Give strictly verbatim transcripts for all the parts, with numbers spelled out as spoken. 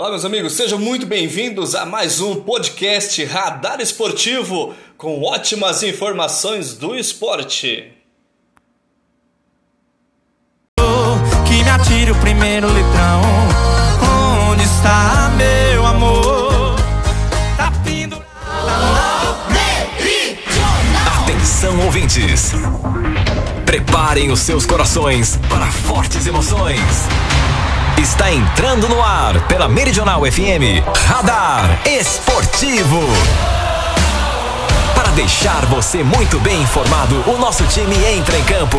Olá, meus amigos, sejam muito bem-vindos a mais um podcast Radar Esportivo, com ótimas informações do esporte. Que me atire o primeiro litrão, onde está meu amor? Tá pendurado no meridional. Atenção, ouvintes, preparem os seus corações para fortes emoções. Está entrando no ar pela Meridional F M, Radar Esportivo. Para deixar você muito bem informado, o nosso time entra em campo.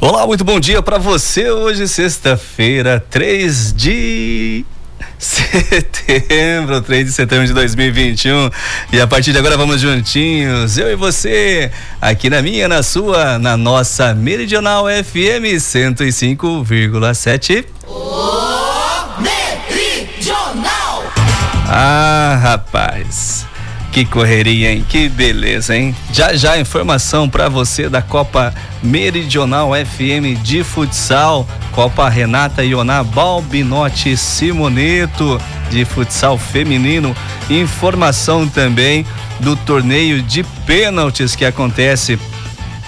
Olá, muito bom dia para você. Hoje, sexta-feira, três de setembro, três de setembro de dois mil e vinte e um. E a partir de agora vamos juntinhos, eu e você, aqui na minha, na sua, na nossa Meridional F M cento e cinco vírgula sete. O Meridional! Ah, rapaz, que correria, hein? Que beleza, hein? Já já informação pra você da Copa Meridional F M de futsal, Copa Renata Ioná Balbinotti Simoneto de futsal feminino, informação também do torneio de pênaltis que acontece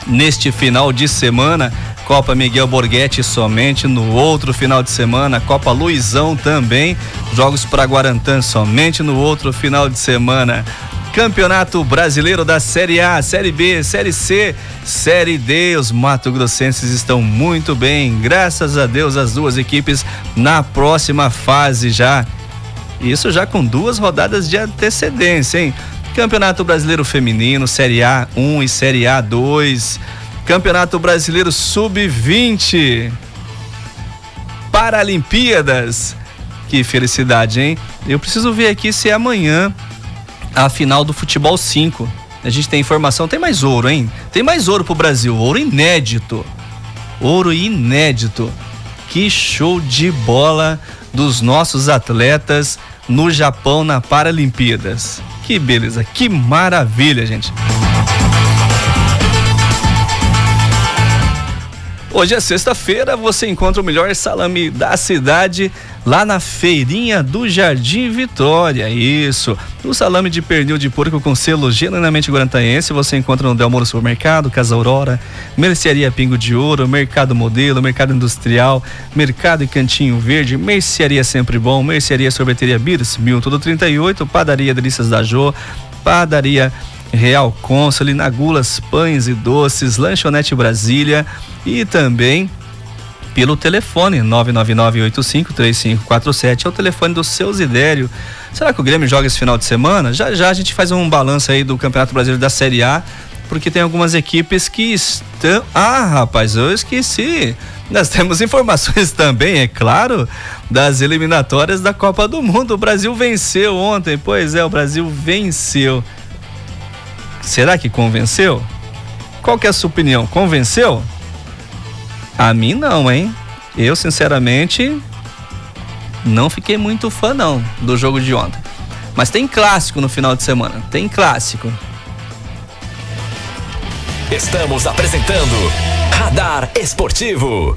neste final de semana, Copa Miguel Borghetti somente, no outro final de semana, Copa Luizão também, jogos para Guarantã somente no outro final de semana. Campeonato Brasileiro da Série A, Série B, Série C, Série D, os mato-grossenses estão muito bem, graças a Deus, as duas equipes na próxima fase já, isso já com duas rodadas de antecedência, hein? Campeonato Brasileiro Feminino, Série A um e Série A dois, Campeonato Brasileiro sub vinte, Paralimpíadas, que felicidade, hein? Eu preciso ver aqui se é amanhã a final do futebol cinco. A gente tem informação, tem mais ouro, hein? Tem mais ouro pro Brasil, ouro inédito. Ouro inédito. Que show de bola dos nossos atletas no Japão na Paralimpíadas. Que beleza, que maravilha, gente. Hoje é sexta-feira, você encontra o melhor salame da cidade lá na feirinha do Jardim Vitória, isso. O salame de pernil de porco com selo genuinamente guarantaense você encontra no Delmoro Supermercado, Casa Aurora, Mercearia Pingo de Ouro, Mercado Modelo, Mercado Industrial, Mercado e Cantinho Verde, Mercearia Sempre Bom, Mercearia Sorveteria Birs, Milton do trinta e oito, Padaria Delícias da Jô, Padaria Real Console, Nagulas Pães e Doces, Lanchonete Brasília e também pelo telefone nove nove nove, oito cinco três, cinco quatro sete, é o telefone do seu Zidério. Será que o Grêmio joga esse final de semana? Já já a gente faz um balanço aí do Campeonato Brasileiro da Série A, porque tem algumas equipes que estão... Ah, rapaz, eu esqueci. Nós temos informações também, é claro, das eliminatórias da Copa do Mundo. O Brasil venceu ontem, pois é, o Brasil venceu. Será que convenceu? Qual que é a sua opinião? Convenceu? A mim não, hein? Eu, sinceramente, não fiquei muito fã, não, do jogo de ontem. Mas tem clássico no final de semana. Tem clássico. Estamos apresentando Radar Esportivo.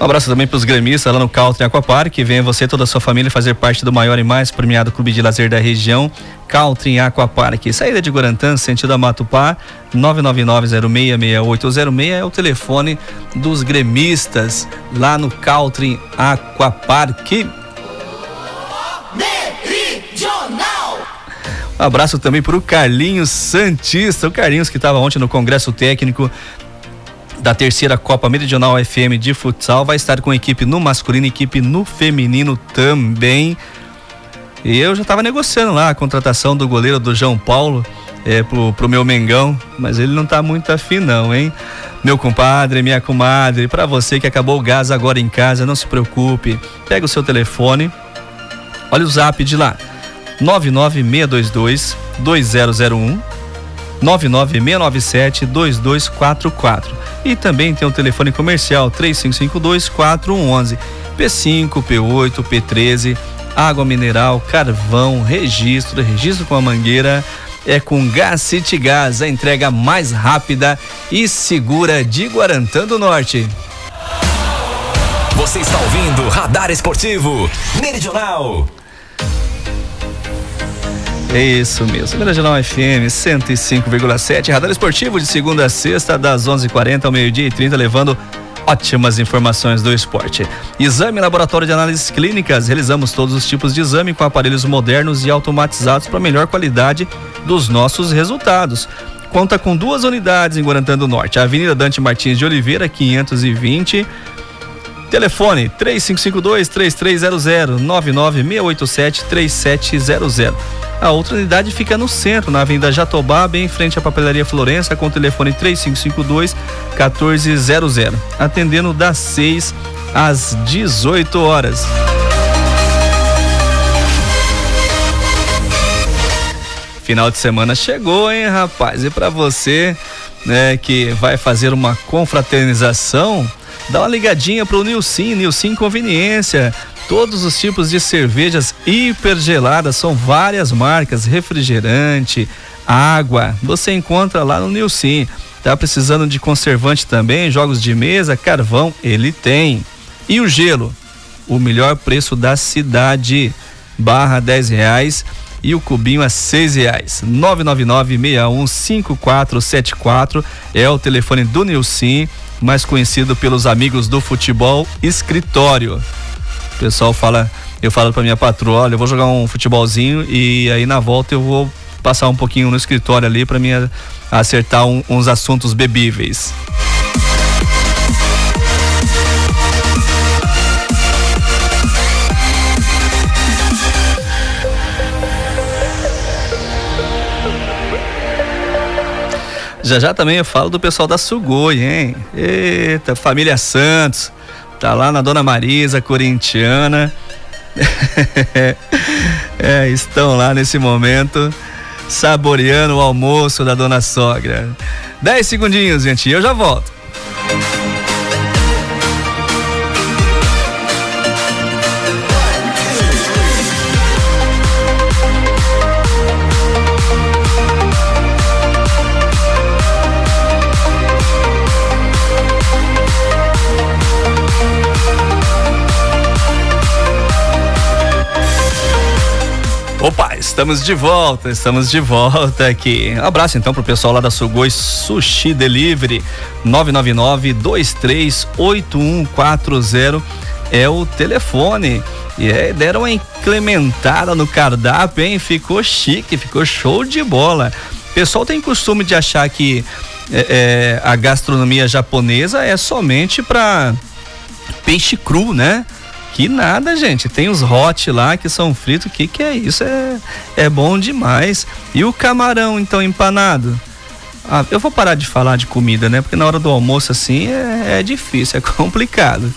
Um abraço também para os gremistas lá no Country Aquapark. Venha você e toda a sua família fazer parte do maior e mais premiado clube de lazer da região, Country Aquapark. Saída de Guarantã, sentido a Matupá, nove nove nove, zero seis seis oito zero seis é o telefone dos gremistas lá no Country Aquapark. Um abraço também para o Carlinhos Santista, o Carlinhos que estava ontem no Congresso Técnico da terceira Copa Meridional F M de futsal, vai estar com equipe no masculino e equipe no feminino também. E eu já estava negociando lá a contratação do goleiro do João Paulo é, pro, pro meu Mengão, mas ele não tá muito afim não, hein? Meu compadre, minha comadre, para você que acabou o gás agora em casa, não se preocupe, pega o seu telefone, olha o zap de lá, nove nove seis dois dois, dois zero zero um, nove nove seis nove sete, dois dois quatro quatro. E também tem o telefone comercial três cinco cinco dois, quatro um um um, P cinco, P oito, P treze, água mineral, carvão, registro, registro com a mangueira, é com Gás City Gás, a entrega mais rápida e segura de Guarantã do Norte. Você está ouvindo Radar Esportivo Meridional. É isso mesmo, Meridional F M cento e cinco vírgula sete, Radar Esportivo de segunda a sexta, das onze e quarenta ao meio-dia e trinta, levando ótimas informações do esporte. Exame Laboratório de Análises Clínicas. Realizamos todos os tipos de exame com aparelhos modernos e automatizados para melhor qualidade dos nossos resultados. Conta com duas unidades em Guarantã do Norte, Avenida Dante Martins de Oliveira, quinhentos e vinte. Telefone três cinco cinco dois, três três zero zero, nove nove seis oito sete, três sete zero zero. A outra unidade fica no centro, na Avenida Jatobá, bem em frente à Papelaria Florença, com o telefone três cinco cinco dois, um quatro zero zero, atendendo das seis às dezoito horas. Final de semana chegou, hein, rapaz? E para você, né, que vai fazer uma confraternização, dá uma ligadinha pro Nilcim, Nilcim Conveniência. Todos os tipos de cervejas hipergeladas, são várias marcas, refrigerante, água, você encontra lá no Nilcim. Tá precisando de conservante também, jogos de mesa, carvão, ele tem. E o gelo, o melhor preço da cidade, barra dez reais e o cubinho a seis reais. nove nove nove, seis um cinco, quatro sete quatro é o telefone do Nilcim, mais conhecido pelos amigos do futebol escritório. O pessoal fala, eu falo pra minha patroa, olha, eu vou jogar um futebolzinho e aí na volta eu vou passar um pouquinho no escritório ali pra mim acertar um, uns assuntos bebíveis. Já já também eu falo do pessoal da Sugoi, hein? Eita, família Santos, tá lá na Dona Marisa, corintiana. É, estão lá nesse momento, saboreando o almoço da Dona Sogra. Dez segundinhos, gente, e eu já volto. Opa, estamos de volta, estamos de volta aqui. Um abraço então pro pessoal lá da Sugoi Sushi Delivery. nove nove nove, dois três oito um quatro zero é o telefone. E aí deram uma incrementada no cardápio, hein? Ficou chique, ficou show de bola. O pessoal tem costume de achar que é, é, a gastronomia japonesa é somente pra peixe cru, né? Que nada, gente, tem os hot lá que são fritos, que que é isso? É, é bom demais. E o camarão, então, empanado? Ah, eu vou parar de falar de comida, né? Porque na hora do almoço, assim, é, é difícil, é complicado.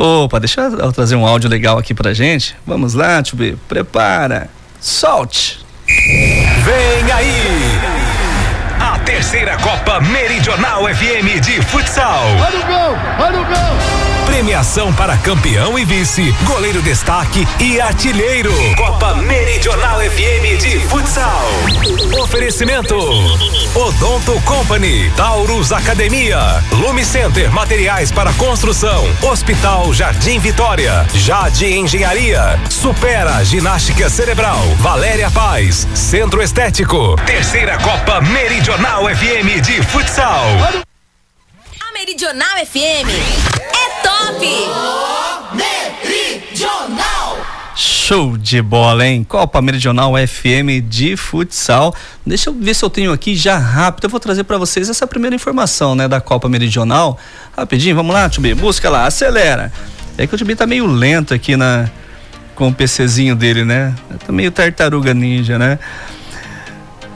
Opa, deixa eu trazer um áudio legal aqui pra gente. Vamos lá, Tube, prepara, solte. Vem aí a terceira Copa Meridional F M de futsal. Olha o gol, olha o gol. Premiação para campeão e vice, goleiro destaque e artilheiro. Copa Meridional F M de futsal. Oferecimento Odonto Company, Taurus Academia, Lume Center, materiais para construção, Hospital Jardim Vitória, Jade Engenharia, Supera Ginástica Cerebral, Valéria Paz, Centro Estético. Terceira Copa Meridional F M de futsal. A Meridional F M é top! Oh, Meridional! Show de bola, hein? Copa Meridional F M de futsal. Deixa eu ver se eu tenho aqui já rápido. Eu vou trazer pra vocês essa primeira informação, né, da Copa Meridional. Rapidinho, vamos lá, Tubi, busca lá, acelera. É que o Tubi tá meio lento aqui na, com o PCzinho dele, né? Tá meio tartaruga ninja, né?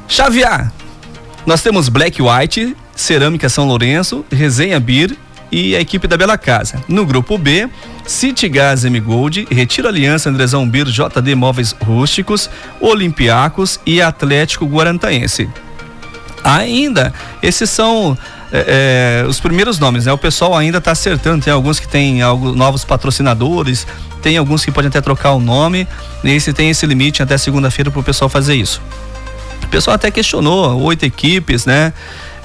Xavier. Nós temos Black White, Cerâmica São Lourenço, Resenha Beer e a equipe da Bela Casa. No grupo B, City Gas M Gold, Retiro Aliança, Andrezão Beer, J D Móveis Rústicos, Olympiacos e Atlético Guarantaense. Ainda, esses são é, é, os primeiros nomes, né? O pessoal ainda está acertando, tem alguns que tem algo, novos patrocinadores, tem alguns que podem até trocar o nome, e esse, tem esse limite até segunda-feira para o pessoal fazer isso. O pessoal até questionou, oito equipes, né?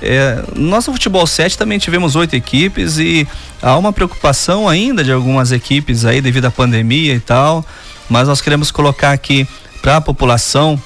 É, nosso futebol sete também tivemos oito equipes e há uma preocupação ainda de algumas equipes aí devido à pandemia e tal, mas nós queremos colocar aqui para a população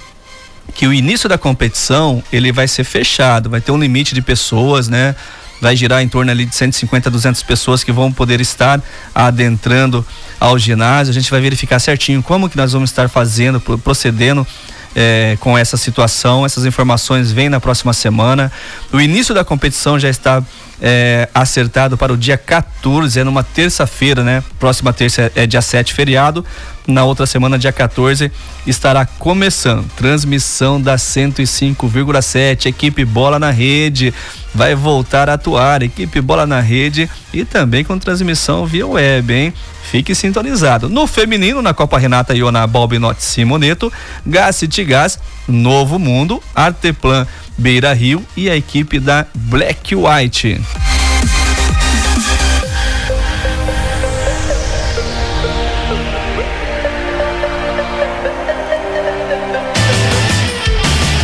que o início da competição ele vai ser fechado, vai ter um limite de pessoas, né? Vai girar em torno ali de cento e cinquenta a duzentas pessoas que vão poder estar adentrando ao ginásio. A gente vai verificar certinho como que nós vamos estar fazendo, procedendo É, com essa situação. Essas informações vêm na próxima semana. O início da competição já está é, acertado para o dia quatorze, é numa terça-feira, né? Próxima terça é dia sete, feriado. Na outra semana, dia quatorze, estará começando. Transmissão da cento e cinco vírgula sete, equipe Bola na Rede, vai voltar a atuar, equipe Bola na Rede, e também com transmissão via web, hein? Fique sintonizado. No feminino, na Copa Renata Iona Balbinotti Simoneto, Gás City Gás, Novo Mundo, Arteplan Beira Rio e a equipe da Black White.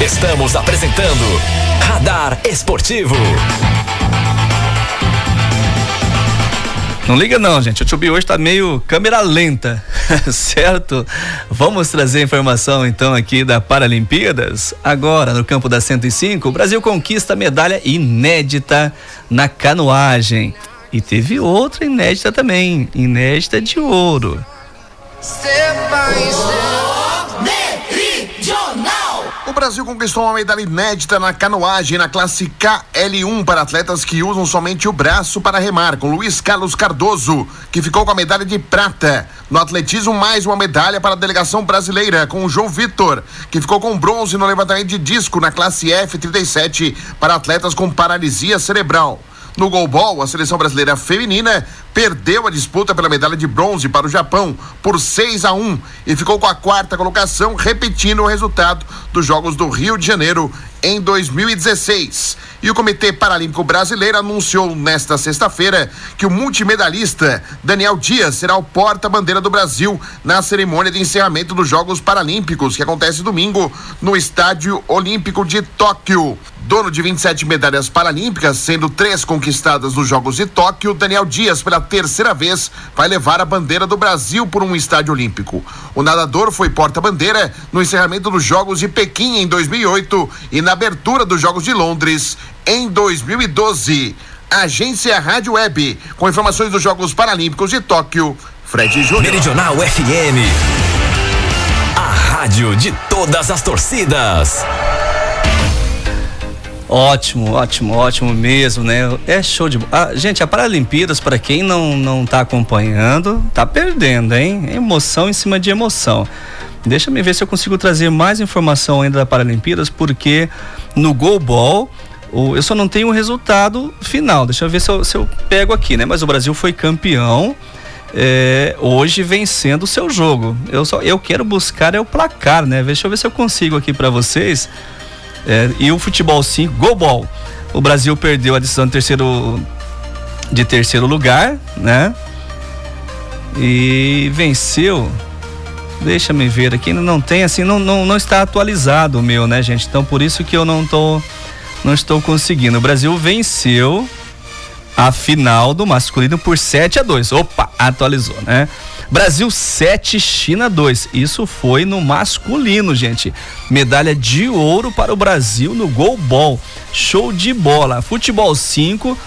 Estamos apresentando Radar Esportivo. Não liga não, gente, o Tchubi hoje tá meio câmera lenta, certo? Vamos trazer informação então aqui da Paralimpíadas. Agora no campo da cento e cinco, o Brasil conquista medalha inédita na canoagem. E teve outra inédita também, inédita de ouro. Step by step. O Brasil conquistou uma medalha inédita na canoagem na classe K L um para atletas que usam somente o braço para remar, com Luiz Carlos Cardoso, que ficou com a medalha de prata. No atletismo, mais uma medalha para a delegação brasileira, com o João Vitor, que ficou com bronze no levantamento de disco na classe F trinta e sete para atletas com paralisia cerebral. No goalball, a seleção brasileira feminina perdeu a disputa pela medalha de bronze para o Japão por seis a um e ficou com a quarta colocação, repetindo o resultado dos Jogos do Rio de Janeiro em dois mil e dezesseis. E o Comitê Paralímpico Brasileiro anunciou nesta sexta-feira que o multimedalista Daniel Dias será o porta-bandeira do Brasil na cerimônia de encerramento dos Jogos Paralímpicos, que acontece domingo no Estádio Olímpico de Tóquio. Dono de vinte e sete medalhas paralímpicas, sendo três conquistadas nos Jogos de Tóquio, Daniel Dias, pela terceira vez, vai levar a bandeira do Brasil por um estádio olímpico. O nadador foi porta-bandeira no encerramento dos Jogos de Pequim em dois mil e oito e na abertura dos Jogos de Londres em dois mil e doze. Agência Rádio Web, com informações dos Jogos Paralímpicos de Tóquio, Fred Júnior. Meridional F M, a rádio de todas as torcidas. Ótimo, ótimo, ótimo mesmo, né? É show de bola. Ah, gente, a Paralimpíadas, para quem não, não tá acompanhando, tá perdendo, hein? Emoção em cima de emoção. Deixa eu ver se eu consigo trazer mais informação ainda da Paralimpíadas, porque no goalball, eu só não tenho o resultado final. Deixa eu ver se eu, se eu pego aqui, né? Mas o Brasil foi campeão, é, hoje vencendo o seu jogo. Eu, só, eu quero buscar é o placar, né? Deixa eu ver se eu consigo aqui para vocês. É, e o futebol cinco, goalball, o Brasil perdeu a decisão de terceiro, de terceiro lugar, né? E venceu, deixa me ver aqui, não tem assim, não, não, não está atualizado o meu, né, gente? Então por isso que eu não tô, não estou conseguindo. O Brasil venceu a final do masculino por sete a dois, opa, atualizou, né? Brasil sete, China dois. Isso foi no masculino, gente. Medalha de ouro para o Brasil no goalball. Show de bola. Futebol cinco,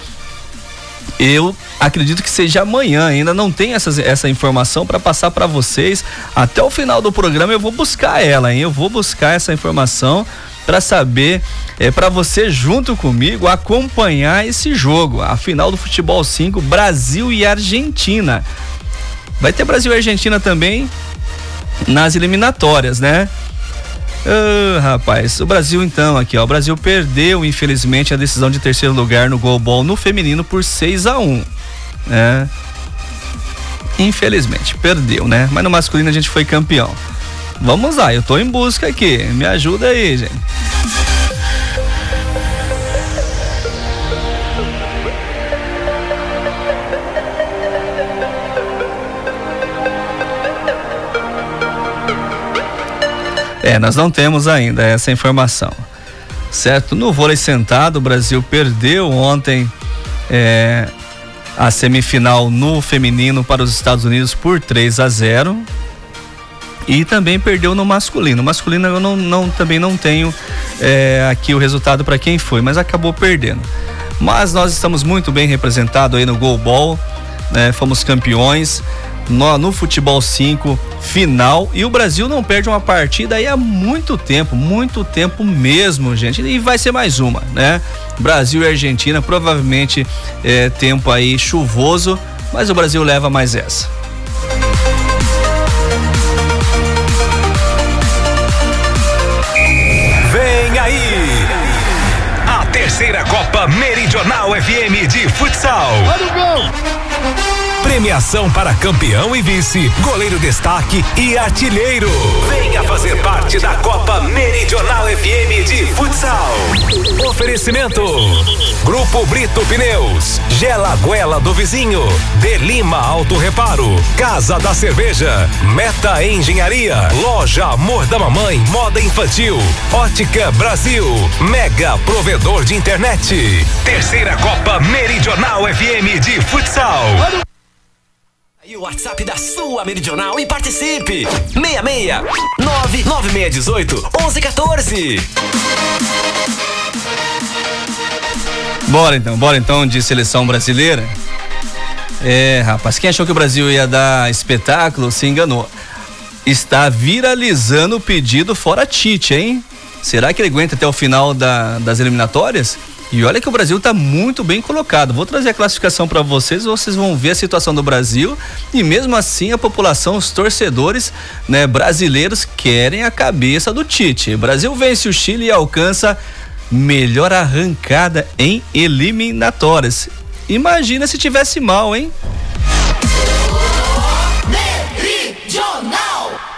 eu acredito que seja amanhã. Ainda não tem essas, essa informação para passar para vocês. Até o final do programa eu vou buscar ela, hein? Eu vou buscar essa informação para saber, é, para você junto comigo acompanhar esse jogo. A final do futebol cinco, Brasil e Argentina. Vai ter Brasil e Argentina também nas eliminatórias, né? Oh, rapaz, o Brasil então aqui, ó, o Brasil perdeu infelizmente a decisão de terceiro lugar no goalball no feminino por seis a um, né? Infelizmente, perdeu, né? Mas no masculino a gente foi campeão. Vamos lá, eu tô em busca aqui, me ajuda aí, gente. É, nós não temos ainda essa informação, certo? No vôlei sentado, o Brasil perdeu ontem é, a semifinal no feminino para os Estados Unidos por três a zero e também perdeu no masculino. O masculino eu não, não, também não tenho é, aqui o resultado para quem foi, mas acabou perdendo. Mas nós estamos muito bem representados aí no goalball, né? Fomos campeões. No, no futebol cinco, final, e o Brasil não perde uma partida aí há muito tempo, muito tempo mesmo, gente, e vai ser mais uma, né? Brasil e Argentina, provavelmente é, tempo aí chuvoso, mas o Brasil leva mais essa. Vem aí a terceira Copa Meridional F M de futsal. Olha o gol! Premiação para campeão e vice, goleiro destaque e artilheiro. Venha fazer parte da Copa Meridional F M de futsal. Oferecimento: Grupo Brito Pneus, Gelaguela do Vizinho, De Lima Auto Reparo, Casa da Cerveja, Meta Engenharia, Loja Amor da Mamãe, Moda Infantil, Ótica Brasil, Mega Provedor de Internet. Terceira Copa Meridional F M de futsal. E o WhatsApp da sua Meridional e participe! seis seis nove nove seis um oito onze quatorze. Bora então, bora então de seleção brasileira. É, rapaz, quem achou que o Brasil ia dar espetáculo se enganou. Está viralizando o pedido fora Tite, hein? Será que ele aguenta até o final da, das eliminatórias? E olha que o Brasil está muito bem colocado. Vou trazer a classificação para vocês, vocês vão ver a situação do Brasil. E mesmo assim a população, os torcedores, né, brasileiros querem a cabeça do Tite. O Brasil vence o Chile e alcança melhor arrancada em eliminatórias. Imagina se tivesse mal, hein?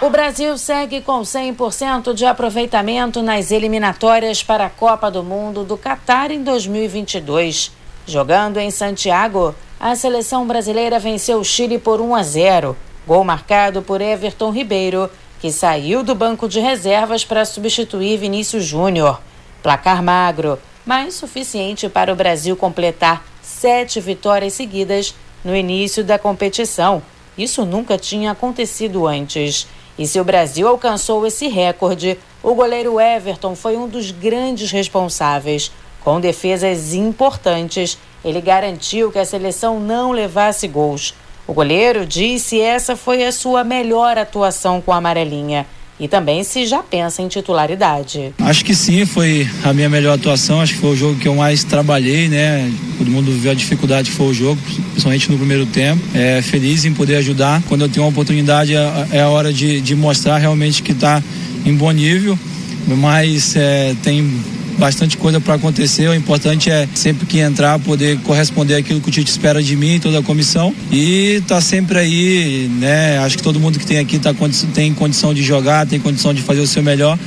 O Brasil segue com cem por cento de aproveitamento nas eliminatórias para a Copa do Mundo do Catar em dois mil e vinte e dois. Jogando em Santiago, a seleção brasileira venceu o Chile por um a zero. Gol marcado por Everton Ribeiro, que saiu do banco de reservas para substituir Vinícius Júnior. Placar magro, mas suficiente para o Brasil completar sete vitórias seguidas no início da competição. Isso nunca tinha acontecido antes. E se o Brasil alcançou esse recorde, o goleiro Everton foi um dos grandes responsáveis. Com defesas importantes, ele garantiu que a seleção não levasse gols. O goleiro disse que essa foi a sua melhor atuação com a amarelinha. E também se já pensa em titularidade. Acho que sim, foi a minha melhor atuação, acho que foi o jogo que eu mais trabalhei, né? Todo mundo viu a dificuldade que foi o jogo, principalmente no primeiro tempo. É, feliz em poder ajudar. Quando eu tenho uma oportunidade, é a hora de, de mostrar realmente que está em bom nível, mas é, tem bastante coisa para acontecer. O importante é sempre que entrar poder corresponder aquilo que o Tite espera de mim, toda a comissão, e tá sempre aí, né? Acho que todo mundo que tem aqui tá, tem condição de jogar, tem condição de fazer o seu melhor,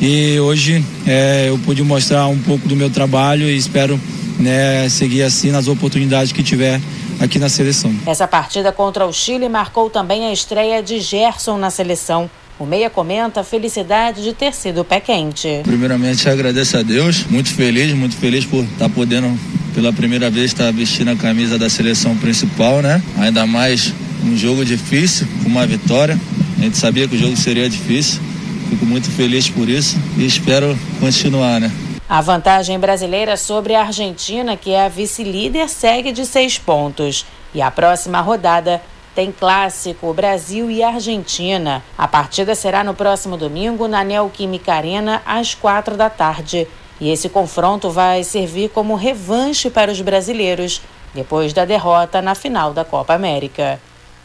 e hoje é, eu pude mostrar um pouco do meu trabalho e espero, né, seguir assim nas oportunidades que tiver aqui na seleção. Essa partida contra o Chile marcou também a estreia de Gerson na seleção. O meia comenta a felicidade de ter sido pé quente. Primeiramente, agradeço a Deus, muito feliz, muito feliz por estar podendo, pela primeira vez, estar vestindo a camisa da seleção principal, né? Ainda mais um jogo difícil, com uma vitória. A gente sabia que o jogo seria difícil. Fico muito feliz por isso e espero continuar, né? A vantagem brasileira sobre a Argentina, que é a vice-líder, segue de seis pontos. E a próxima rodada tem clássico Brasil e Argentina. A partida será no próximo domingo na Neoquímica Arena às quatro da tarde. E esse confronto vai servir como revanche para os brasileiros depois da derrota na final da Copa América.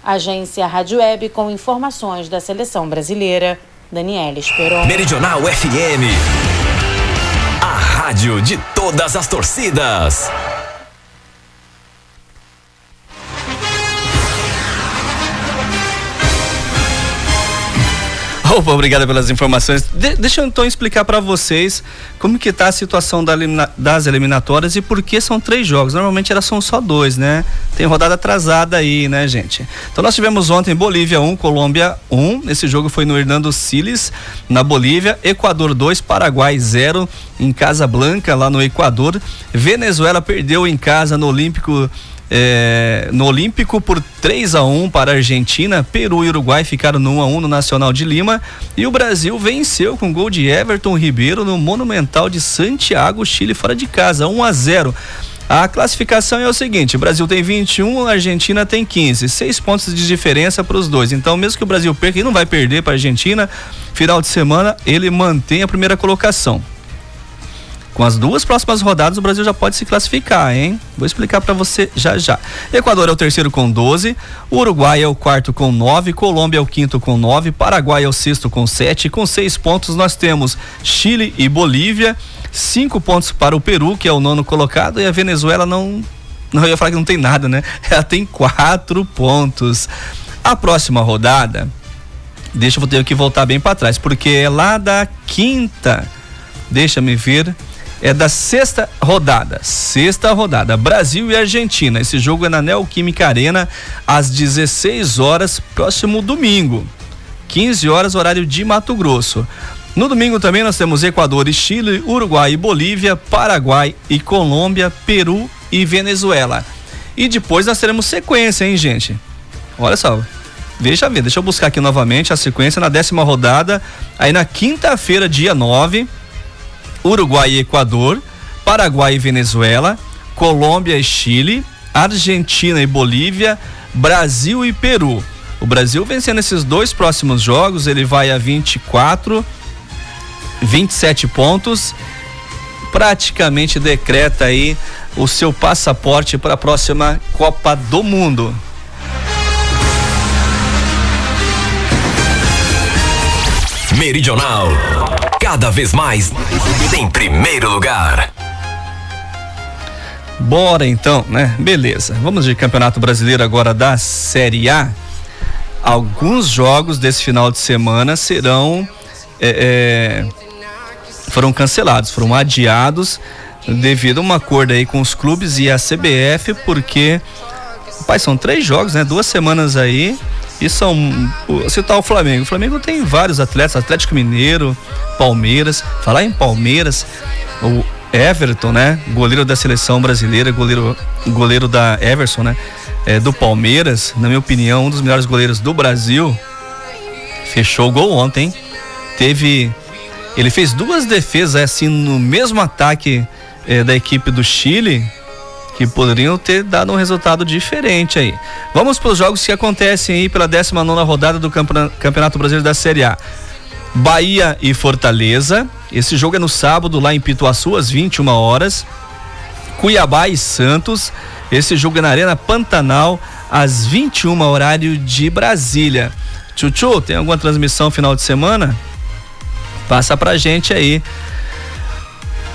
Agência Rádio Web com informações da seleção brasileira. Daniela Esperon. Meridional F M. A rádio de todas as torcidas. Opa, obrigado pelas informações. De, deixa eu então explicar para vocês como que tá a situação da elimina, das eliminatórias e por que são três jogos. Normalmente elas são só dois, né? Tem rodada atrasada aí, né, gente? Então nós tivemos ontem Bolívia um, Colômbia um. Esse jogo foi no Hernando Siles, na Bolívia. Equador dois, Paraguai zero, em Casablanca, lá no Equador. Venezuela perdeu em casa no Olímpico. É, no Olímpico por três a um para a Argentina. Peru e Uruguai ficaram no um a um no Nacional de Lima, e o Brasil venceu com gol de Everton Ribeiro no Monumental de Santiago, Chile, fora de casa, um a zero. A classificação é o seguinte: o Brasil tem vinte e um, a Argentina tem quinze, seis pontos de diferença para os dois. Então, mesmo que o Brasil perca, ele não vai perder para a Argentina. Final de semana ele mantém a primeira colocação. Com as duas próximas rodadas, o Brasil já pode se classificar, hein? Vou explicar pra você já já. Equador é o terceiro com doze, Uruguai é o quarto com nove, Colômbia é o quinto com nove, Paraguai é o sexto com sete. Com seis pontos nós temos Chile e Bolívia, cinco pontos para o Peru, que é o nono colocado, e a Venezuela não... Não, eu ia falar que não tem nada, né? Ela tem quatro pontos. A próxima rodada, deixa eu ter que voltar bem pra trás, porque é lá da quinta, deixa-me ver... É da sexta rodada, sexta rodada, Brasil e Argentina. Esse jogo é na Neoquímica Arena, às dezesseis horas, próximo domingo, quinze horas, horário de Mato Grosso. No domingo também nós temos Equador e Chile, Uruguai e Bolívia, Paraguai e Colômbia, Peru e Venezuela. E depois nós teremos sequência, hein, gente? Olha só. Deixa eu ver, deixa eu buscar aqui novamente a sequência na décima rodada, aí na quinta-feira, dia nove. Uruguai e Equador, Paraguai e Venezuela, Colômbia e Chile, Argentina e Bolívia, Brasil e Peru. O Brasil vencendo esses dois próximos jogos, ele vai a vinte e quatro, vinte e sete pontos, praticamente decreta aí o seu passaporte para a próxima Copa do Mundo. Meridional, cada vez mais em primeiro lugar. Bora então, né? Beleza. Vamos de Campeonato Brasileiro agora da Série A. Alguns jogos desse final de semana serão é, é, foram cancelados, foram adiados devido a um acordo aí com os clubes e a C B F, porque rapaz, são três jogos, né? Duas semanas aí. E são, citar o Flamengo, o Flamengo tem vários atletas, Atlético Mineiro, Palmeiras. Falar em Palmeiras, o Everton, né, goleiro da seleção brasileira, goleiro, goleiro da Everson, né, é, do Palmeiras, na minha opinião, um dos melhores goleiros do Brasil, fechou o gol ontem, teve, ele fez duas defesas assim no mesmo ataque é, da equipe do Chile, que poderiam ter dado um resultado diferente aí. Vamos para os jogos que acontecem aí pela décima nona rodada do Campeonato Brasileiro da Série A. Bahia e Fortaleza. Esse jogo é no sábado, lá em Pituaçu, às vinte e uma horas. Cuiabá e Santos. Esse jogo é na Arena Pantanal, às vinte e uma, horário de Brasília. Tchutchu, tem alguma transmissão final de semana? Passa pra gente aí.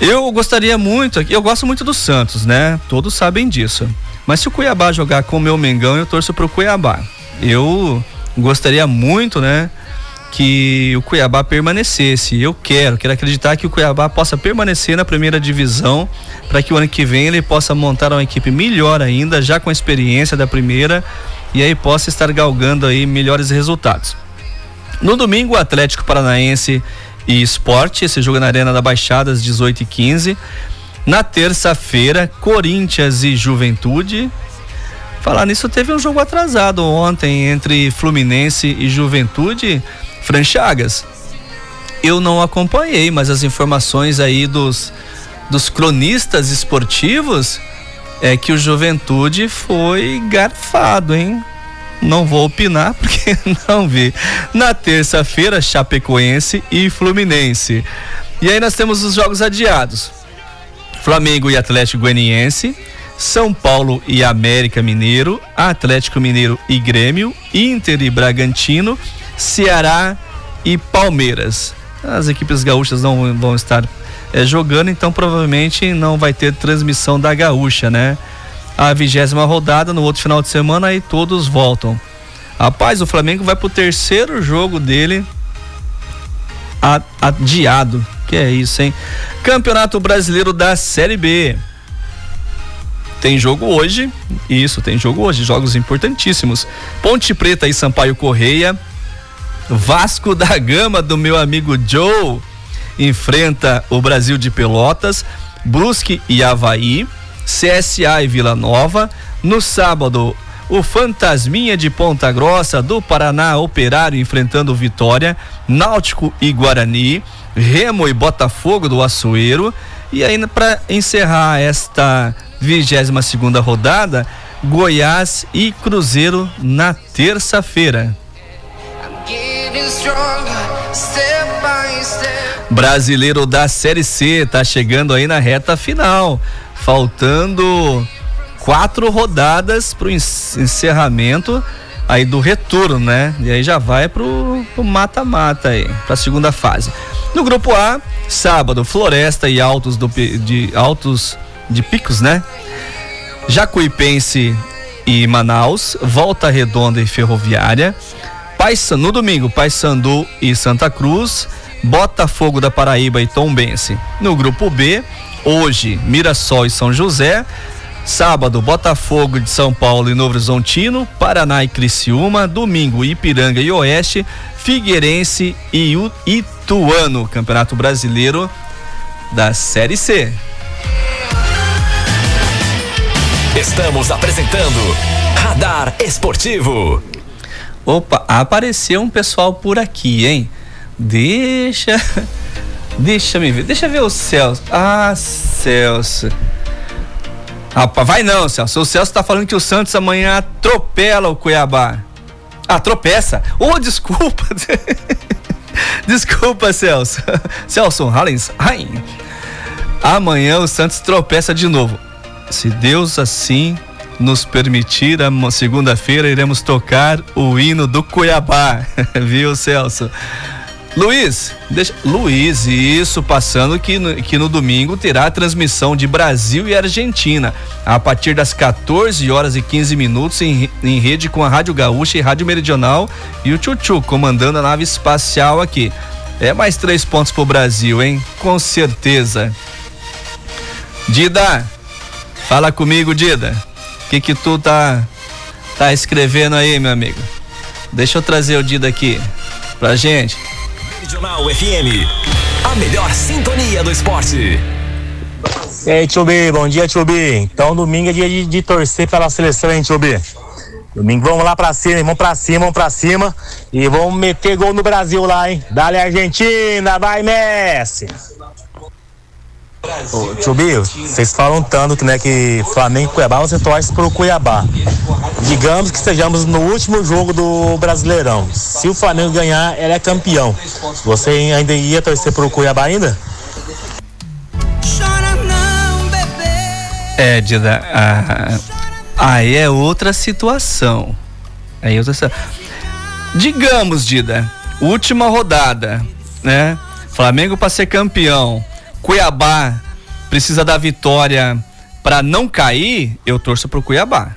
Eu gostaria muito, eu gosto muito do Santos, né? Todos sabem disso. Mas se o Cuiabá jogar com o meu Mengão, eu torço pro Cuiabá. Eu gostaria muito, né, que o Cuiabá permanecesse. Eu quero, quero acreditar que o Cuiabá possa permanecer na primeira divisão, para que o ano que vem ele possa montar uma equipe melhor ainda, já com a experiência da primeira, e aí possa estar galgando aí melhores resultados. No domingo, o Atlético Paranaense e Sport, esse jogo é na Arena da Baixada, às dezoito e quinze. Na terça-feira, Corinthians e Juventude. Falar nisso, teve um jogo atrasado ontem entre Fluminense e Juventude. Fran Chagas, eu não acompanhei, mas as informações aí dos, dos cronistas esportivos é que o Juventude foi garfado, hein? Não vou opinar porque não vi. Na terça-feira, Chapecoense e Fluminense. E aí nós temos os jogos adiados: Flamengo e Atlético Goianiense, São Paulo e América Mineiro, Atlético Mineiro e Grêmio, Inter e Bragantino, Ceará e Palmeiras. As equipes gaúchas não vão estar é, jogando, então provavelmente não vai ter transmissão da gaúcha, né? A vigésima rodada, no outro final de semana, aí todos voltam. Rapaz, o Flamengo vai pro terceiro jogo dele adiado. Que é isso, hein? Campeonato Brasileiro da Série B. Tem jogo hoje, isso, tem jogo hoje, jogos importantíssimos. Ponte Preta e Sampaio Correia. Vasco da Gama, do meu amigo Joe, enfrenta o Brasil de Pelotas. Brusque e Avaí, C S A e Vila Nova. No sábado, o Fantasminha de Ponta Grossa, do Paraná, Operário enfrentando Vitória, Náutico e Guarani, Remo e Botafogo do Açoeiro. E ainda, para encerrar esta vigésima segunda rodada, Goiás e Cruzeiro na terça-feira. Brasileiro da Série C tá chegando aí na reta final, faltando quatro rodadas pro encerramento aí do retorno, né? E aí já vai pro, pro mata-mata aí, pra segunda fase. No grupo A, sábado, Floresta e Altos do, de Altos de Picos, né? Jacuipense e Manaus, Volta Redonda e Ferroviária. Paysandu, no domingo, Paysandu e Santa Cruz, Botafogo da Paraíba e Tombense. No grupo B, hoje, Mirassol e São José, sábado, Botafogo de São Paulo e Novo Horizontino, Paraná e Criciúma, domingo, Ipiranga e Oeste, Figueirense e Ituano. Campeonato Brasileiro da Série C. Estamos apresentando Radar Esportivo. Opa, apareceu um pessoal por aqui, hein? Deixa, deixa me ver, deixa ver o Celso. Ah, Celso. Rapaz, vai não, Celso. O Celso tá falando que o Santos amanhã atropela o Cuiabá. Ah, tropeça. Ô, oh, desculpa. Desculpa, Celso. Celso Hallenstein. Amanhã o Santos tropeça de novo. Se Deus assim nos permitir, a segunda-feira iremos tocar o hino do Cuiabá, viu, Celso? Luiz, deixa, Luiz, isso, passando que no, que no domingo terá a transmissão de Brasil e Argentina, a partir das quatorze horas e quinze minutos, em, em rede com a Rádio Gaúcha e Rádio Meridional, e o Tchutchu comandando a nave espacial aqui. É mais três pontos pro Brasil, hein? Com certeza. Dida, fala comigo, Dida. O que que tu tá, tá escrevendo aí, meu amigo? Deixa eu trazer o Dida aqui pra gente. Meridional F M, a melhor sintonia do esporte. E aí, Tio B, bom dia, Tio B. Então, domingo é dia de, de torcer pela seleção, hein, Tio B? Domingo vamos lá pra cima, vamos pra cima, vamos pra cima. E vamos meter gol no Brasil lá, hein? Dá-lhe a Argentina, vai, Messi! Ô, Tio Bio, vocês falam tanto que, né, que Flamengo e Cuiabá, você torce pro Cuiabá. Digamos que estejamos no último jogo do Brasileirão. Se o Flamengo ganhar, ele é campeão. Você ainda ia torcer pro Cuiabá ainda? É, Dida, ah, aí é outra situação. Aí é outra situação. Digamos, Dida, última rodada, né? Flamengo para ser campeão. Cuiabá precisa da vitória para não cair, eu torço pro Cuiabá.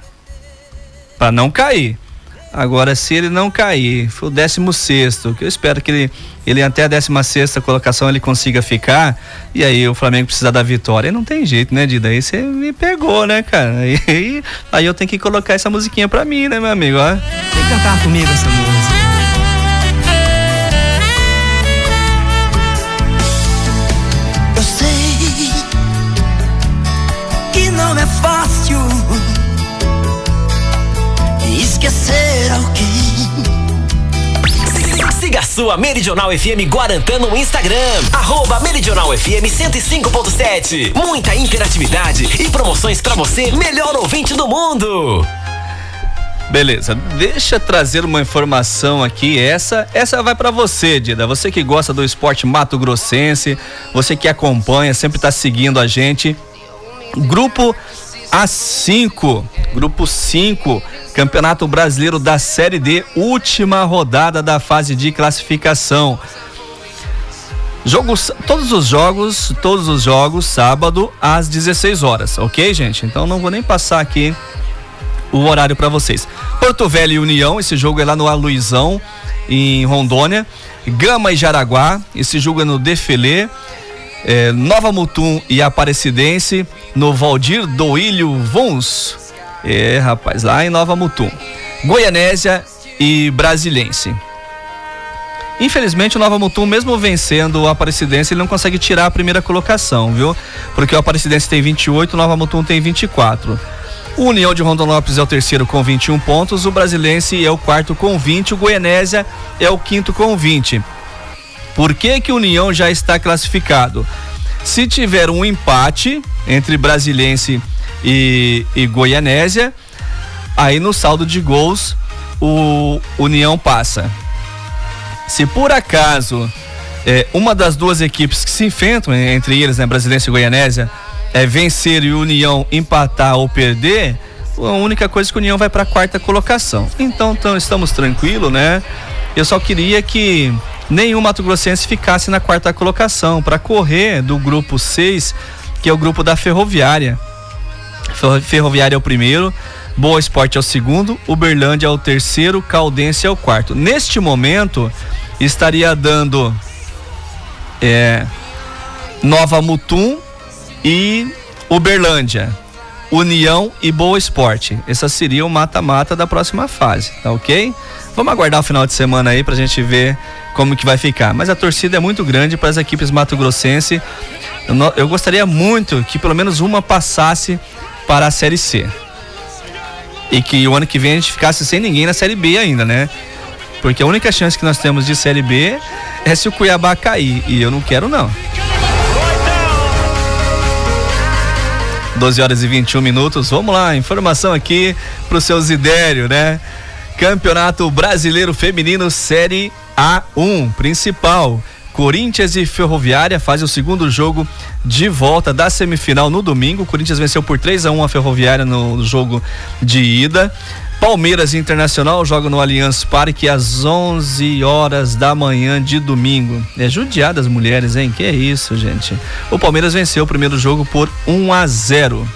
Para não cair. Agora, se ele não cair, foi o décimo sexto, que eu espero que ele, ele até a décima sexta colocação ele consiga ficar, e aí o Flamengo precisa da vitória. E não tem jeito, né, Dida? Aí você me pegou, né, cara? Aí, aí eu tenho que colocar essa musiquinha pra mim, né, meu amigo? Ó. Tem que cantar comigo essa música. Esquecer alguém. Siga a sua Meridional F M Guarantã no Instagram, arroba Meridional F M cento e cinco ponto sete. Muita interatividade e promoções pra você, melhor ouvinte do mundo. Beleza, deixa eu trazer uma informação aqui, essa, essa vai pra você, Dida, você que gosta do esporte mato-grossense, você que acompanha, sempre tá seguindo a gente. Grupo A cinco, Grupo cinco, Campeonato Brasileiro da Série D, última rodada da fase de classificação. Jogos, todos os jogos, todos os jogos, sábado às dezesseis horas, ok, gente? Então não vou nem passar aqui o horário para vocês. Porto Velho e União, esse jogo é lá no Aluizão. em Rondônia, Gama e Jaraguá, e se julga no Defelê, é, Nova Mutum e Aparecidense, no Valdir Doílio Vons, é rapaz, lá em Nova Mutum, Goianésia e Brasiliense. Infelizmente o Nova Mutum, mesmo vencendo o Aparecidense, ele não consegue tirar a primeira colocação, viu? Porque o Aparecidense tem vinte e oito, o Nova Mutum tem vinte e quatro. O União de Rondonópolis é o terceiro com vinte e um pontos, o Brasiliense é o quarto com vinte, o Goianésia é o quinto com vinte. Por que que o União já está classificado? Se tiver um empate entre Brasiliense e, e Goianésia, aí no saldo de gols o União passa. Se por acaso é, uma das duas equipes que se enfrentam, entre eles, né, Brasiliense e Goianésia, é vencer e o União empatar ou perder, a única coisa é que o União vai para a quarta colocação. Então, então estamos tranquilos, né? Eu só queria que nenhum mato-grossense ficasse na quarta colocação para correr do grupo seis, que é o grupo da Ferroviária. Ferroviária é o primeiro, Boa Esporte é o segundo, Uberlândia é o terceiro, Caldense é o quarto. Neste momento estaria dando é, Nova Mutum e Uberlândia, União e Boa Esporte. Essa seria o mata-mata da próxima fase, tá ok? Vamos aguardar o final de semana aí pra gente ver como que vai ficar. Mas a torcida é muito grande para as equipes mato-grossense. Eu, eu gostaria muito que pelo menos uma passasse para a Série C. E que o ano que vem a gente ficasse sem ninguém na Série B ainda, né? Porque a única chance que nós temos de Série B é se o Cuiabá cair. E eu não quero, não. doze horas e vinte e um minutos, vamos lá, informação aqui pro seu Zidério, né? Campeonato Brasileiro Feminino Série A um, principal. Corinthians e Ferroviária fazem o segundo jogo de volta da semifinal no domingo. O Corinthians venceu por três a um a Ferroviária no jogo de ida. Palmeiras e Internacional jogam no Allianz Parque às onze horas da manhã de domingo. É judiada as mulheres, hein? Que isso, gente. O Palmeiras venceu o primeiro jogo por um a zero.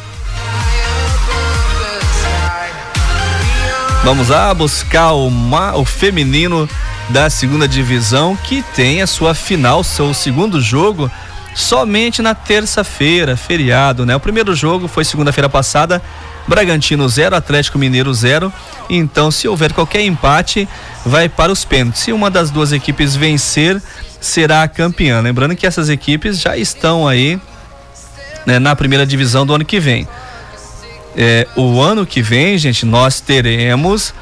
Vamos lá buscar o, ma... o feminino da segunda divisão, que tem a sua final, seu segundo jogo, somente na terça-feira, feriado, né? O primeiro jogo foi segunda-feira passada, Bragantino zero, Atlético Mineiro zero. Então, se houver qualquer empate, vai para os pênaltis. Se uma das duas equipes vencer, será a campeã. Lembrando que essas equipes já estão aí, né, na primeira divisão do ano que vem. É, o ano que vem, gente, nós teremos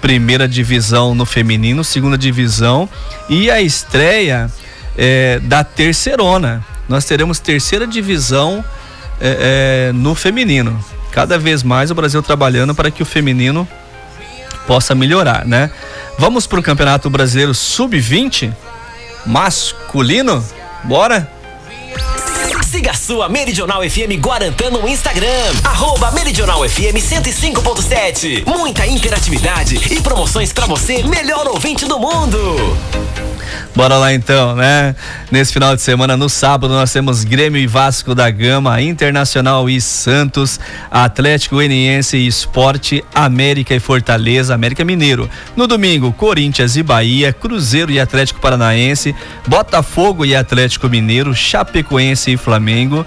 primeira divisão no feminino, segunda divisão e a estreia é, da terceirona. Nós teremos terceira divisão é, é, no feminino. Cada vez mais o Brasil trabalhando para que o feminino possa melhorar, né? Vamos para o Campeonato Brasileiro sub vinte masculino? Bora! Siga a sua Meridional F M Guarantã no Instagram, arroba Meridional F M cento e cinco ponto sete. Muita interatividade e promoções pra você, melhor ouvinte do mundo. Bora lá então, né? Nesse final de semana, no sábado, nós temos Grêmio e Vasco da Gama, Internacional e Santos, Atlético Goianiense e Sport, América e Fortaleza, América Mineiro. No domingo, Corinthians e Bahia, Cruzeiro e Atlético Paranaense, Botafogo e Atlético Mineiro, Chapecoense e Flamengo,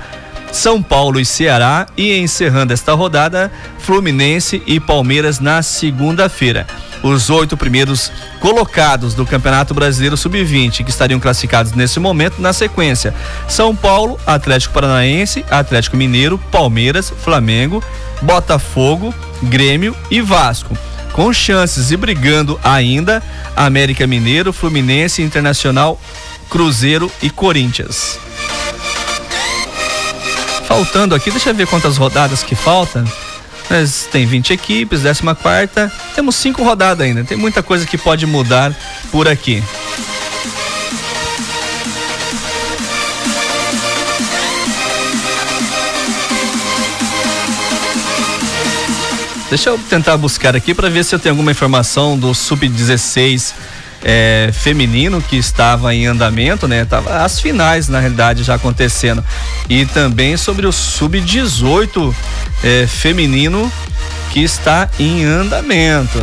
São Paulo e Ceará, e encerrando esta rodada, Fluminense e Palmeiras na segunda-feira. Os oito primeiros colocados do Campeonato Brasileiro sub vinte, que estariam classificados nesse momento, na sequência: São Paulo, Atlético Paranaense, Atlético Mineiro, Palmeiras, Flamengo, Botafogo, Grêmio e Vasco. Com chances e brigando ainda, América Mineiro, Fluminense, Internacional, Cruzeiro e Corinthians. Faltando aqui, deixa eu ver quantas rodadas que faltam. Mas tem vinte equipes, décima quarta, temos cinco rodadas ainda. Tem muita coisa que pode mudar por aqui. Deixa eu tentar buscar aqui para ver se eu tenho alguma informação do sub dezesseis É, feminino, que estava em andamento, né? Tava as finais, na realidade, já acontecendo. E também sobre o sub dezoito é, feminino, que está em andamento.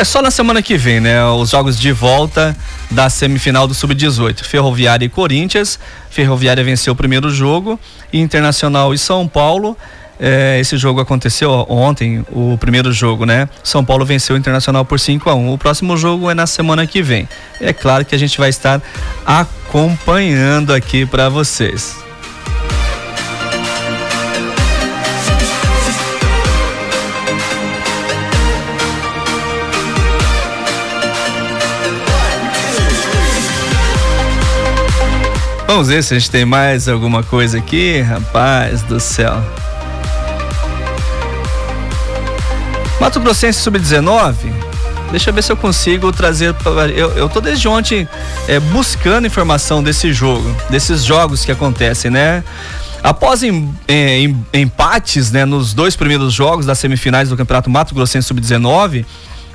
É só na semana que vem, né? Os jogos de volta da semifinal do sub dezoito. Ferroviária e Corinthians. Ferroviária venceu o primeiro jogo. E Internacional e São Paulo. É, esse jogo aconteceu ontem, o primeiro jogo, né? São Paulo venceu o Internacional por cinco a um. O próximo jogo é na semana que vem. É claro que a gente vai estar acompanhando aqui para vocês. Vamos ver se a gente tem mais alguma coisa aqui, rapaz do céu. Mato Grossense sub dezenove, deixa eu ver se eu consigo trazer, eu, eu tô desde ontem é, buscando informação desse jogo, desses jogos que acontecem, né? Após em, em, empates, né, nos dois primeiros jogos das semifinais do Campeonato Mato Grossense sub dezenove,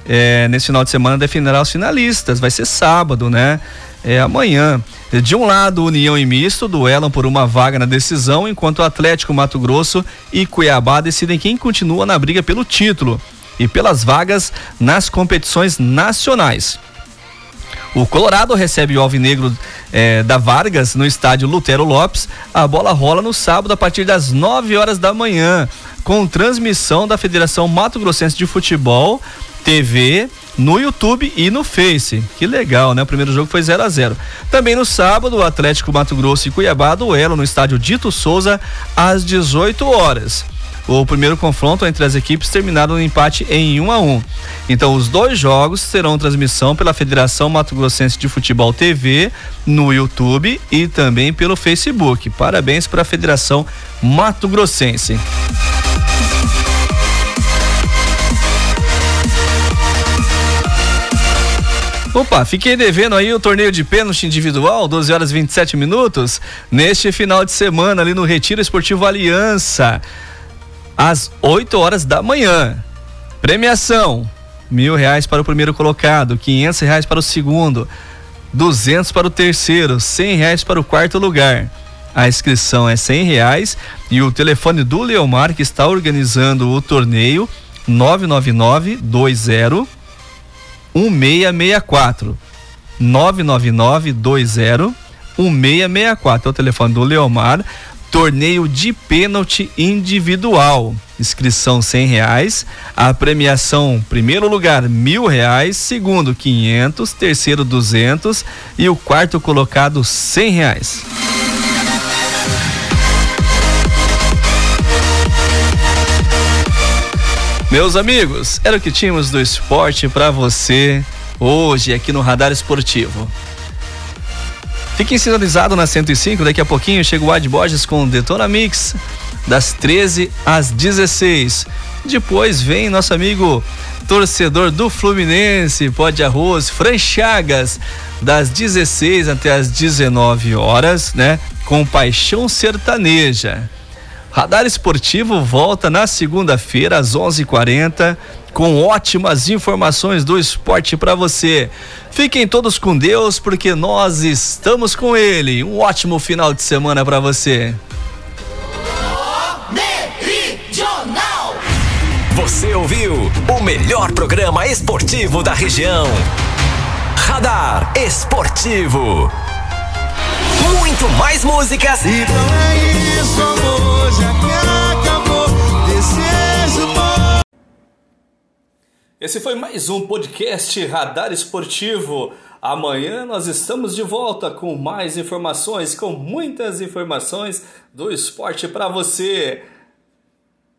é, nesse final de semana definirá os finalistas, vai ser sábado, né? É amanhã. De um lado, União e Misto duelam por uma vaga na decisão, enquanto Atlético Mato Grosso e Cuiabá decidem quem continua na briga pelo título e pelas vagas nas competições nacionais. O Colorado recebe o Alvinegro eh, da Vargas no estádio Lutero Lopes. A bola rola no sábado a partir das nove horas da manhã, com transmissão da Federação Mato Grossense de Futebol, T V, no YouTube e no Face. Que legal, né? O primeiro jogo foi zero a zero. Também no sábado, o Atlético Mato Grosso e Cuiabá duelam no estádio Dito Souza às dezoito horas. O primeiro confronto entre as equipes terminaram no empate em um a um. Então, os dois jogos terão transmissão pela Federação Mato Grossense de Futebol T V, no YouTube e também pelo Facebook. Parabéns para a Federação Mato Grossense. Opa, fiquei devendo aí o torneio de pênalti individual, doze horas e vinte e sete minutos, neste final de semana ali no Retiro Esportivo Aliança, às oito horas da manhã. Premiação, mil reais para o primeiro colocado, quinhentos reais para o segundo, duzentos para o terceiro, cem reais para o quarto lugar. A inscrição é cem reais e o telefone do Leomar, que está organizando o torneio, nove nove nove dois zero um seis seis quatro, nove nove nove dois zero um seis seis quatro, é o telefone do Leomar. Torneio de pênalti individual, inscrição cem reais, a premiação, primeiro lugar mil reais, segundo quinhentos, terceiro duzentos e o quarto colocado cem reais. Meus amigos, era o que tínhamos do esporte para você hoje aqui no Radar Esportivo. Fiquem sintonizados na cento e cinco, daqui a pouquinho chega o Ad Borges com o Detona Mix, das treze às dezesseis. Depois vem nosso amigo torcedor do Fluminense, pó de arroz, Fran Chagas, das dezesseis até as dezenove horas, né? Com Paixão Sertaneja. Radar Esportivo volta na segunda-feira às onze e quarenta com ótimas informações do esporte para você. Fiquem todos com Deus, porque nós estamos com Ele. Um ótimo final de semana para você. Meridional. Você ouviu o melhor programa esportivo da região. Radar Esportivo. Muito mais músicas. E pra isso, amor, já que acabou, desejo bom. Esse foi mais um podcast Radar Esportivo. Amanhã nós estamos de volta com mais informações, com muitas informações do esporte para você.